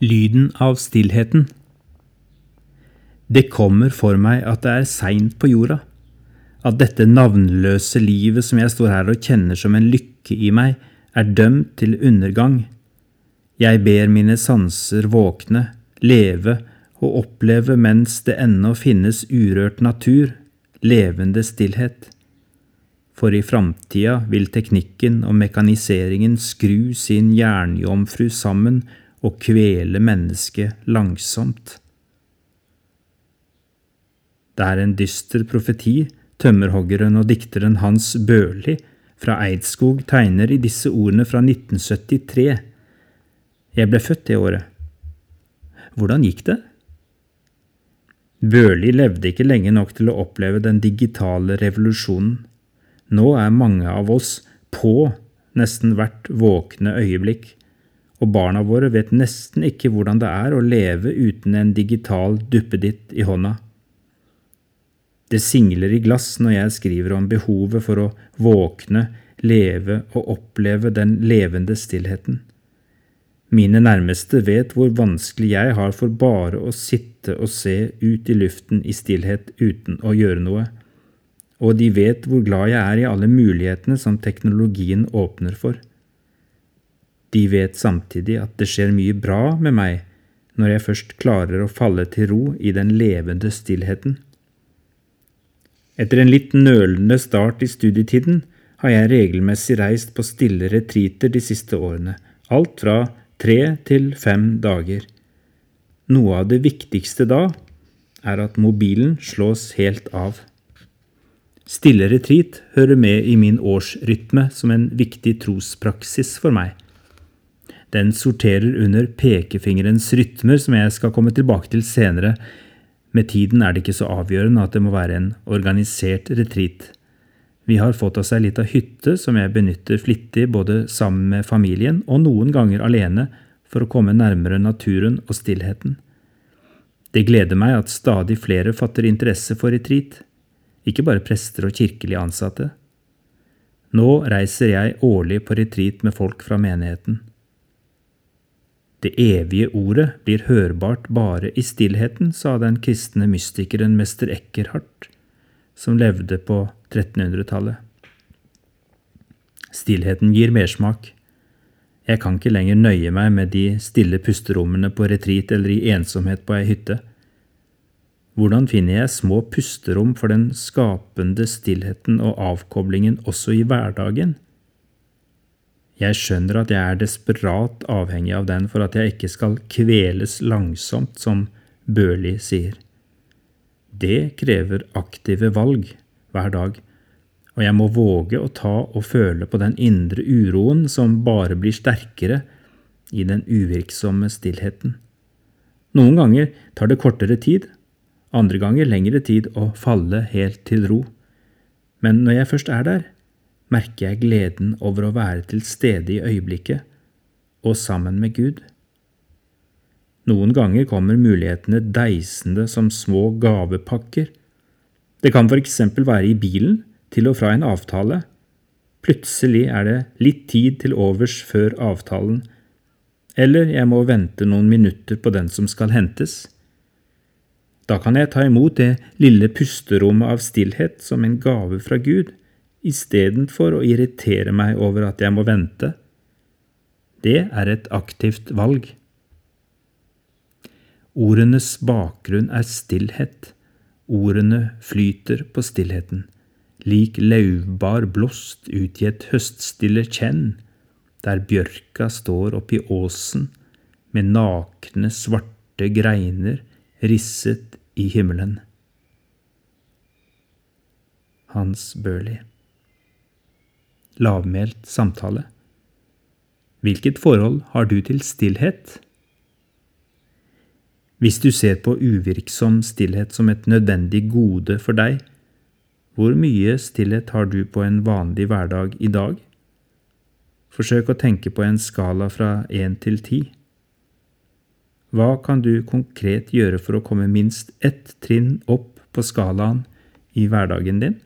lyden av stillheten. Det kommer for meg at det sent på jorda, at dette navnløse livet som jeg står her og kjenner som en lykke I meg, dømt til undergang. Jeg ber mine sanser våkne, leve og oppleve mens det ennå finnes urørt natur, levende stillhet. For I framtida vil teknikken og mekaniseringen skru sin jernjomfru sammen og kvele mennesket langsomt. Det en dyster profeti, tømmerhoggeren og dikteren Hans Bøli fra Eidskog tegner I disse ordene fra 1973. Jeg ble født det året. Hvordan gikk det? Bøli levde ikke lenge nok til å oppleve den digitale revolusjonen. Nå mange av oss på nesten hvert våkne øyeblikk, og barna våre vet nesten ikke hvordan det å leve uten en digital duppeditt I hånda. Det singler I glass når jeg skriver om behovet for å våkne, leve og oppleve den levende stillheten. Mine nærmeste vet hvor vanskelig jeg har for bare å sitte og se ut I luften I stillhet uten å gjøre noe. Og de vet hvor glad jeg I alle mulighetene som teknologien åpner for. De vet samtidig at det skjer mye bra med meg når jeg først klarer å falle til ro I den levende stillheten. Etter en litt nølende start I studietiden har jeg regelmessig reist på stille retriter de siste årene, alt fra 3 til 5 dager. Noe av det viktigste da at mobilen slås helt av. Stille retrit hører med I min årsrytme som en viktig trospraksis for meg. Den sorterer under pekefingerens rytmer som jeg skal komme tilbake til senere. Med tiden det ikke så avgjørende at det må være en organisert retreat. Vi har fått oss en liten hytte som jeg benytter flittig både sammen med familien og noen ganger alene for å komme nærmere naturen og stillheten. Det gleder meg at stadig flere fatter interesse for retreat, ikke bare prester og kirkelig ansatte. Nå reiser jeg årlig på retreat med folk fra menigheten. Det evige ordet blir hørbart bare I stillheten, sa den kristne mystikeren Mester Eckhart, som levde på 1300-tallet. Stillheten gir mersmak. Jeg kan ikke lenger nøye meg med de stille pusterommene på retreat eller I ensomhet på ei hytte. Hvordan finner jeg små pusterom for den skapende stillheten og avkoblingen også I hverdagen? Jeg skjønner at jeg desperat avhengig av den for at jeg ikke skal kveles langsomt, som Bøli sier. Det krever aktive valg hver dag, og jeg må våge å ta og føle på den indre uroen som bare blir sterkere I den uvirksomme stillheten. Noen ganger tar det kortere tid, andre ganger lengre tid å falle helt til ro. Men når jeg først der, merker jeg gleden over å være til stede I øyeblikket og sammen med Gud. Noen ganger kommer mulighetene deisende som små gavepakker. Det kan for eksempel være I bilen til og fra en avtale. Plutselig det litt tid til overs før avtalen, eller jeg må vente noen minutter på den som skal hentes. Da kan jeg ta imot det lille pusterommet av stillhet som en gave fra Gud, I stedet for å irritere meg over at jeg må vente. Det et aktivt valg. Ordenes bakgrunn stillhet. Ordene flyter på stillheten, lik lauvbar blåst ut I et høststille kjenn, der bjørka står oppi åsen, med nakne svarte greiner risset I himmelen. Hans Bøli. Lavmælt samtale. Hvilket forhold har du til stillhet? Hvis du ser på uvirksom stillhet som et nødvendig gode for deg, hvor mye stillhet har du på en vanlig hverdag I dag? Forsøk å tenke på en skala fra 1 til 10. Hva kan du konkret gjøre for å komme minst ett trinn opp på skalaen I hverdagen din?